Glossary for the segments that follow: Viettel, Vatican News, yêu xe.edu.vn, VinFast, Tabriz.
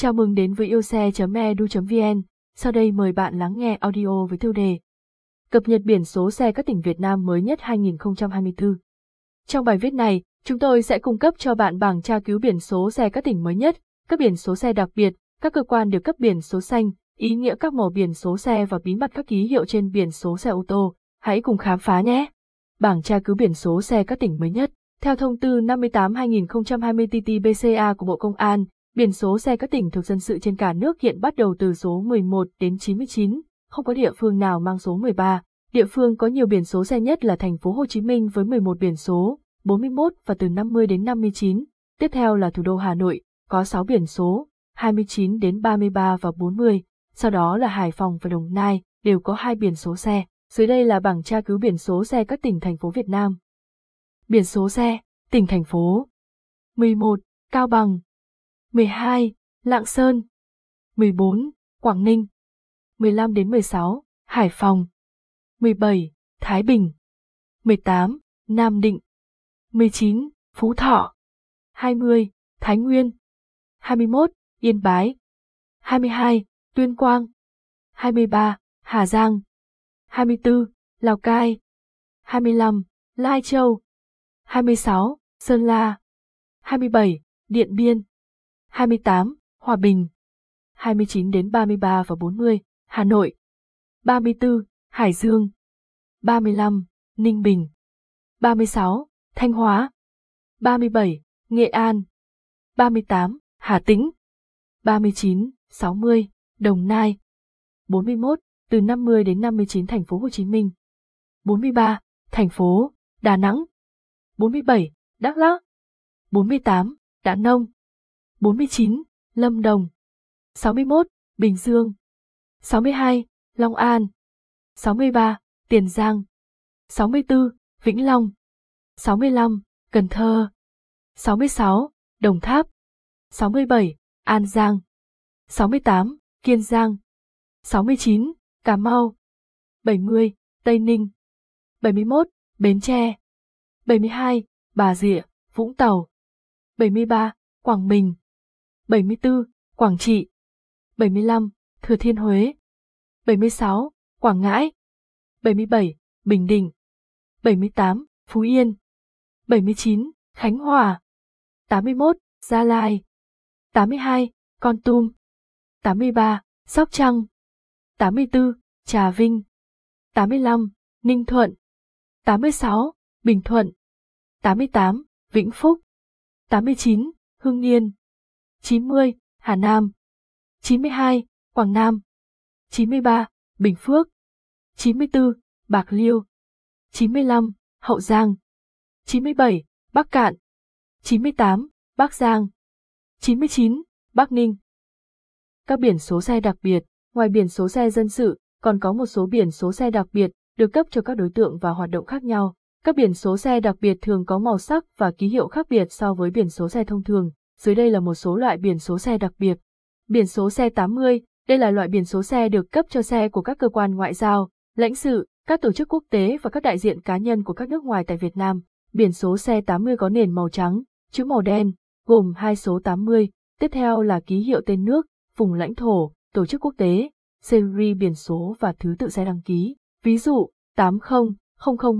Chào mừng đến với yêu xe.edu.vn, sau đây mời bạn lắng nghe audio với tiêu đề Cập nhật biển số xe các tỉnh Việt Nam mới nhất 2024. Trong bài viết này, chúng tôi sẽ cung cấp cho bạn bảng tra cứu biển số xe các tỉnh mới nhất, các biển số xe đặc biệt, các cơ quan được cấp biển số xanh, ý nghĩa các màu biển số xe và bí mật các ký hiệu trên biển số xe ô tô. Hãy cùng khám phá nhé! Bảng tra cứu biển số xe các tỉnh mới nhất. Theo thông tư 58/2020/TT-BCA của Bộ Công an, biển số xe các tỉnh thuộc dân sự trên cả nước hiện bắt đầu từ số 11 đến 99, không có địa phương nào mang số 13. Địa phương có nhiều biển số xe nhất là thành phố Hồ Chí Minh với 11 biển số, 41 và từ 50 đến 59. Tiếp theo là thủ đô Hà Nội, có 6 biển số, 29 đến 33 và 40. Sau đó là Hải Phòng và Đồng Nai, đều có 2 biển số xe. Dưới đây là bảng tra cứu biển số xe các tỉnh thành phố Việt Nam. Biển số xe, tỉnh thành phố: 11, Cao Bằng, 12, Lạng Sơn, 14, Quảng Ninh, 15 đến 16, Hải Phòng, 17, Thái Bình, 18, Nam Định, 19, Phú Thọ, 20, Thái Nguyên, 21, Yên Bái, 22, Tuyên Quang, 23, Hà Giang, 24, Lào Cai, 25, Lai Châu, 26, Sơn La, 27, Điện Biên, 28, Hòa Bình, 29 đến 33 và 40, Hà Nội, 34, Hải Dương, 35, Ninh Bình, 36, Thanh Hóa, 37, Nghệ An, 38, Hà Tĩnh, 39, 60, Đồng Nai, 41, từ 50 đến 59 thành phố Hồ Chí Minh, 43, thành phố Đà Nẵng, 47, Đắk Lắk, 48, Đắk Nông, 49, Lâm Đồng, 61, Bình Dương, 62, Long An, 63, Tiền Giang, 64, Vĩnh Long, 65, Cần Thơ, 66, Đồng Tháp, 67, An Giang, 68, Kiên Giang, 69, Cà Mau, 70, Tây Ninh, 71, Bến Tre, 72, Bà Rịa, Vũng Tàu, 73, Quảng Bình, 74, Quảng Trị, 75, Thừa Thiên Huế, 76, Quảng Ngãi, 77, Bình Định, 78, Phú Yên, 79, Khánh Hòa, 81, Gia Lai, 82, Kon Tum, 83, Sóc Trăng, 84, Trà Vinh, 85, Ninh Thuận, 86, Bình Thuận, 88, Vĩnh Phúc, 89, Hưng Yên, 90, Hà Nam, 92, Quảng Nam, 93, Bình Phước, 94, Bạc Liêu, 95, Hậu Giang, 97, Bắc Cạn, 98, Bắc Giang, 99, Bắc Ninh. Các biển số xe đặc biệt. Ngoài biển số xe dân sự, còn có một số biển số xe đặc biệt được cấp cho các đối tượng và hoạt động khác nhau. Các biển số xe đặc biệt thường có màu sắc và ký hiệu khác biệt so với biển số xe thông thường. Dưới đây là một số loại biển số xe đặc biệt. Biển số xe 80, đây là loại biển số xe được cấp cho xe của các cơ quan ngoại giao, lãnh sự, các tổ chức quốc tế và các đại diện cá nhân của các nước ngoài tại Việt Nam. Biển số xe 80 có nền màu trắng, chữ màu đen, gồm 2 số 80, tiếp theo là ký hiệu tên nước, vùng lãnh thổ, tổ chức quốc tế, series biển số và thứ tự xe đăng ký. Ví dụ, 80,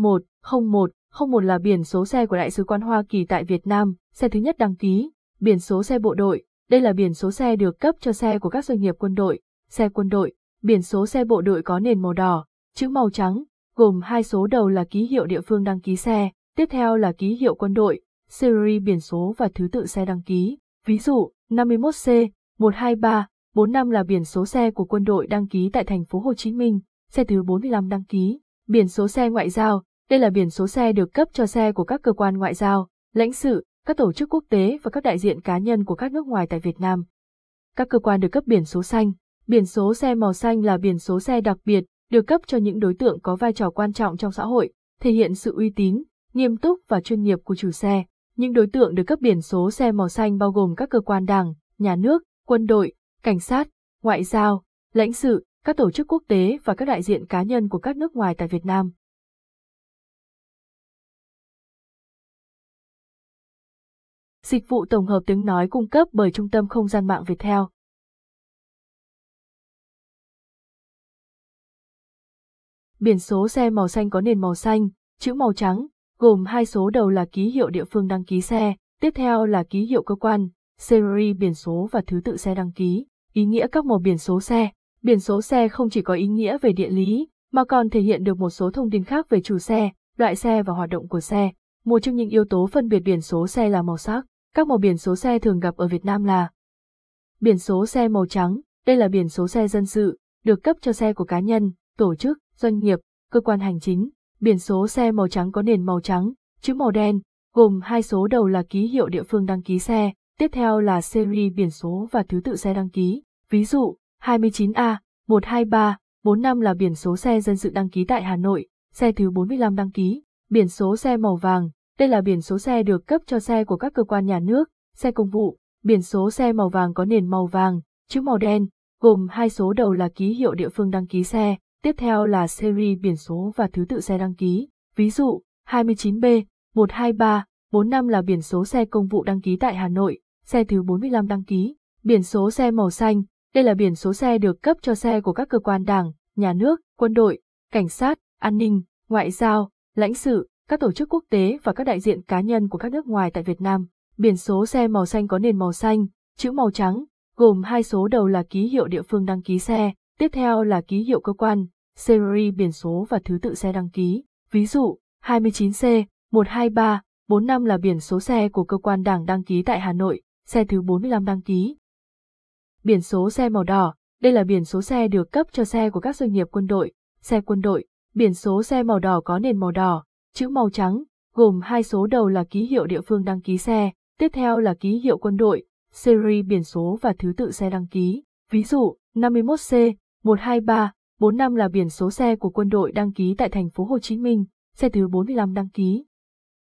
001, 01, 01 là biển số xe của Đại sứ quán Hoa Kỳ tại Việt Nam, xe thứ nhất đăng ký. Biển số xe bộ đội, đây là biển số xe được cấp cho xe của các doanh nghiệp quân đội, xe quân đội. Biển số xe bộ đội có nền màu đỏ, chữ màu trắng, gồm 2 số đầu là ký hiệu địa phương đăng ký xe, tiếp theo là ký hiệu quân đội, series biển số và thứ tự xe đăng ký. Ví dụ, 51C, 123, 45 là biển số xe của quân đội đăng ký tại thành phố Hồ Chí Minh, xe thứ 45 đăng ký. Biển số xe ngoại giao, đây là biển số xe được cấp cho xe của các cơ quan ngoại giao, lãnh sự, các tổ chức quốc tế và các đại diện cá nhân của các nước ngoài tại Việt Nam. Các cơ quan được cấp biển số xanh. Biển số xe màu xanh là biển số xe đặc biệt, được cấp cho những đối tượng có vai trò quan trọng trong xã hội, thể hiện sự uy tín, nghiêm túc và chuyên nghiệp của chủ xe. Những đối tượng được cấp biển số xe màu xanh bao gồm các cơ quan đảng, nhà nước, quân đội, cảnh sát, ngoại giao, lãnh sự, các tổ chức quốc tế và các đại diện cá nhân của các nước ngoài tại Việt Nam. Dịch vụ tổng hợp tiếng nói cung cấp bởi Trung tâm Không gian mạng Viettel. Biển số xe màu xanh có nền màu xanh, chữ màu trắng, gồm hai số đầu là ký hiệu địa phương đăng ký xe, tiếp theo là ký hiệu cơ quan, series biển số và thứ tự xe đăng ký. Ý nghĩa các màu biển số xe. Biển số xe không chỉ có ý nghĩa về địa lý, mà còn thể hiện được một số thông tin khác về chủ xe, loại xe và hoạt động của xe. Một trong những yếu tố phân biệt biển số xe là màu sắc. Các màu biển số xe thường gặp ở Việt Nam là biển số xe màu trắng, đây là biển số xe dân sự, được cấp cho xe của cá nhân, tổ chức, doanh nghiệp, cơ quan hành chính. Biển số xe màu trắng có nền màu trắng, chữ màu đen, gồm hai số đầu là ký hiệu địa phương đăng ký xe, tiếp theo là series biển số và thứ tự xe đăng ký. Ví dụ, 29A, 123, 45 là biển số xe dân sự đăng ký tại Hà Nội, xe thứ 45 đăng ký. Biển số xe màu vàng, đây là biển số xe được cấp cho xe của các cơ quan nhà nước, xe công vụ. Biển số xe màu vàng có nền màu vàng, chữ màu đen, gồm hai số đầu là ký hiệu địa phương đăng ký xe, tiếp theo là series biển số và thứ tự xe đăng ký. Ví dụ, 29B, 123, 45 là biển số xe công vụ đăng ký tại Hà Nội, xe thứ 45 đăng ký. Biển số xe màu xanh, đây là biển số xe được cấp cho xe của các cơ quan đảng, nhà nước, quân đội, cảnh sát, an ninh, ngoại giao, lãnh sự, các tổ chức quốc tế và các đại diện cá nhân của các nước ngoài tại Việt Nam. Biển số xe màu xanh có nền màu xanh, chữ màu trắng, gồm hai số đầu là ký hiệu địa phương đăng ký xe, tiếp theo là ký hiệu cơ quan, series biển số và thứ tự xe đăng ký. Ví dụ, 29C, 123, 45 là biển số xe của cơ quan đảng đăng ký tại Hà Nội, xe thứ 45 đăng ký. Biển số xe màu đỏ, đây là biển số xe được cấp cho xe của các doanh nghiệp quân đội, xe quân đội. Biển số xe màu đỏ có nền màu đỏ, chữ màu trắng, gồm hai số đầu là ký hiệu địa phương đăng ký xe, tiếp theo là ký hiệu quân đội, series biển số và thứ tự xe đăng ký. Ví dụ, 51C, 123, 45 là biển số xe của quân đội đăng ký tại thành phố Hồ Chí Minh, xe thứ 45 đăng ký.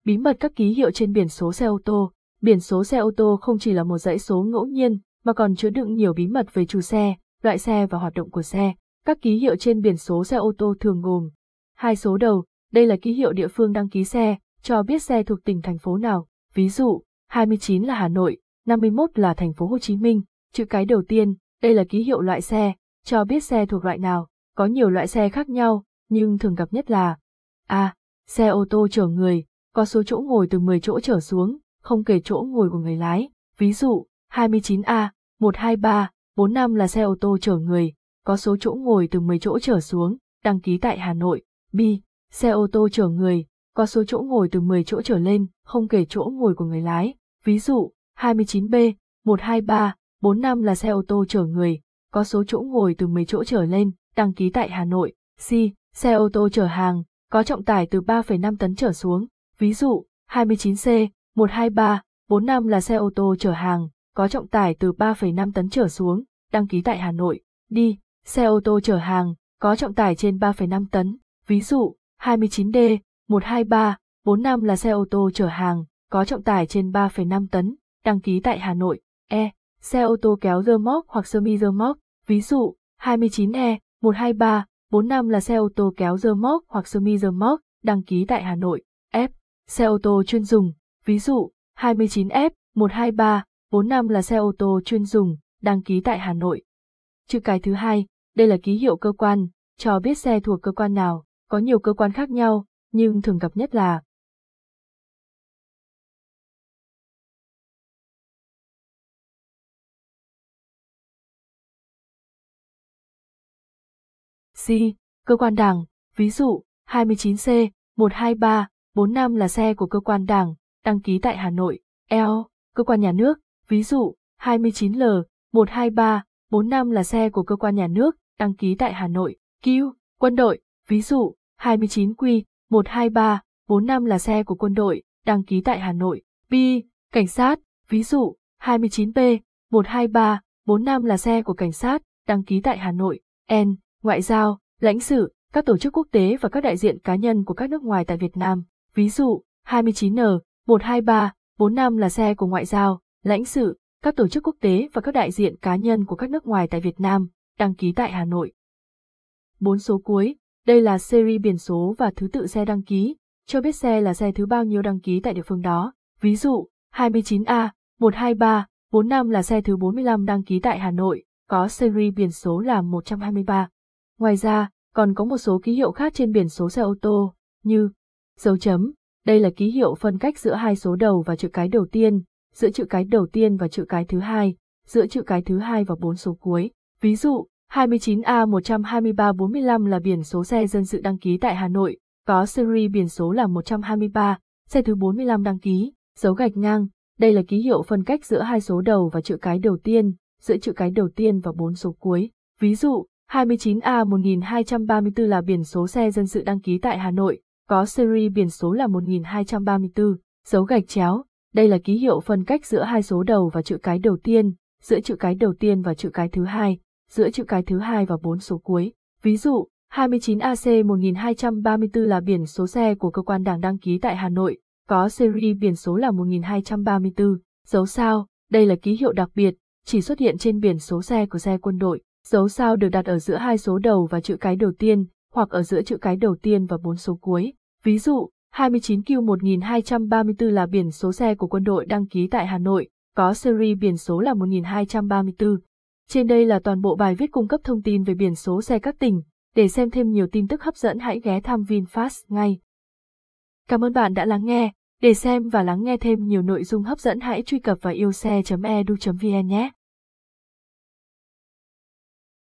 Bí mật các ký hiệu trên biển số xe ô tô. Biển số xe ô tô không chỉ là một dãy số ngẫu nhiên, mà còn chứa đựng nhiều bí mật về chủ xe, loại xe và hoạt động của xe. Các ký hiệu trên biển số xe ô tô thường gồm hai số đầu, đây là ký hiệu địa phương đăng ký xe, cho biết xe thuộc tỉnh thành phố nào. Ví dụ, 29 là Hà Nội, 51 là thành phố Hồ Chí Minh. Chữ cái đầu tiên, đây là ký hiệu loại xe, cho biết xe thuộc loại nào. Có nhiều loại xe khác nhau, nhưng thường gặp nhất là A. Xe ô tô chở người, có số chỗ ngồi từ 10 chỗ trở xuống, không kể chỗ ngồi của người lái. Ví dụ, 29A, 123, 45 là xe ô tô chở người, có số chỗ ngồi từ 10 chỗ trở xuống, đăng ký tại Hà Nội. B. Xe ô tô chở người, có số chỗ ngồi từ 10 chỗ trở lên, không kể chỗ ngồi của người lái. Ví dụ, 29B, 123, 45 là xe ô tô chở người, có số chỗ ngồi từ 10 chỗ trở lên, đăng ký tại Hà Nội. C. Xe ô tô chở hàng, có trọng tải từ 3,5 tấn trở xuống. Ví dụ, 29C, 123, 45 là xe ô tô chở hàng, có trọng tải từ 3,5 tấn trở xuống, đăng ký tại Hà Nội. D. Xe ô tô chở hàng, có trọng tải trên 3,5 tấn. Ví dụ, 29D, 123, 45 là xe ô tô chở hàng, có trọng tải trên 3,5 tấn, đăng ký tại Hà Nội. E. Xe ô tô kéo rơ moóc hoặc sơ mi rơ moóc. Ví dụ, 29E, 123, 45 là xe ô tô kéo rơ moóc hoặc sơ mi rơ moóc, đăng ký tại Hà Nội. F. Xe ô tô chuyên dùng. Ví dụ, 29F, 123, 45 là xe ô tô chuyên dùng, đăng ký tại Hà Nội. Chữ cái thứ hai, đây là ký hiệu cơ quan, cho biết xe thuộc cơ quan nào. Có nhiều cơ quan khác nhau, nhưng thường gặp nhất là C. Cơ quan đảng. Ví dụ, 29C, 123, 45 là xe của cơ quan đảng, đăng ký tại Hà Nội. L. Cơ quan nhà nước. Ví dụ, 29L, 123, 45 là xe của cơ quan nhà nước, đăng ký tại Hà Nội. Q. Quân đội. Ví dụ, 29Q, 123, 45 là xe của quân đội, đăng ký tại Hà Nội. B. Cảnh sát. Ví dụ, 29B, 123, 45 là xe của cảnh sát, đăng ký tại Hà Nội. N. Ngoại giao, lãnh sự, các tổ chức quốc tế và các đại diện cá nhân của các nước ngoài tại Việt Nam. Ví dụ, 29N, 123, 45 là xe của ngoại giao, lãnh sự, các tổ chức quốc tế và các đại diện cá nhân của các nước ngoài tại Việt Nam, đăng ký tại Hà Nội. 4 số cuối, đây là series biển số và thứ tự xe đăng ký, cho biết xe là xe thứ bao nhiêu đăng ký tại địa phương đó. Ví dụ, 29A, 123, 45 là xe thứ 45 đăng ký tại Hà Nội, có series biển số là 123. Ngoài ra, Còn có một số ký hiệu khác trên biển số xe ô tô, như dấu chấm, đây là ký hiệu phân cách giữa hai số đầu và chữ cái đầu tiên, giữa chữ cái đầu tiên và chữ cái thứ hai, giữa chữ cái thứ hai và 4 số cuối. Ví dụ, 29A12345 là biển số xe dân sự đăng ký tại Hà Nội, có series biển số là 123, xe thứ 45 đăng ký, dấu gạch ngang, đây là ký hiệu phân cách giữa hai số đầu và chữ cái đầu tiên, giữa chữ cái đầu tiên và 4 số cuối. Ví dụ, 29A1234 là biển số xe dân sự đăng ký tại Hà Nội, có series biển số là 1234, dấu gạch chéo, đây là ký hiệu phân cách giữa hai số đầu và chữ cái đầu tiên, giữa chữ cái đầu tiên và chữ cái thứ hai, giữa chữ cái thứ hai và 4 số cuối. Ví dụ, 29AC1234 là biển số xe của cơ quan đảng đăng ký tại Hà Nội, có series biển số là 1234, dấu sao, đây là ký hiệu đặc biệt, chỉ xuất hiện trên biển số xe của xe quân đội. Dấu sao được đặt ở giữa hai số đầu và chữ cái đầu tiên, hoặc ở giữa chữ cái đầu tiên và 4 số cuối. Ví dụ, 29Q1234 là biển số xe của quân đội đăng ký tại Hà Nội, có series biển số là 1234. Trên đây là toàn bộ bài viết cung cấp thông tin về biển số xe các tỉnh. Để xem thêm nhiều tin tức hấp dẫn hãy ghé thăm VinFast ngay. Cảm ơn bạn đã lắng nghe. Để xem và lắng nghe thêm nhiều nội dung hấp dẫn hãy truy cập vào yêu xe.edu.vn nhé.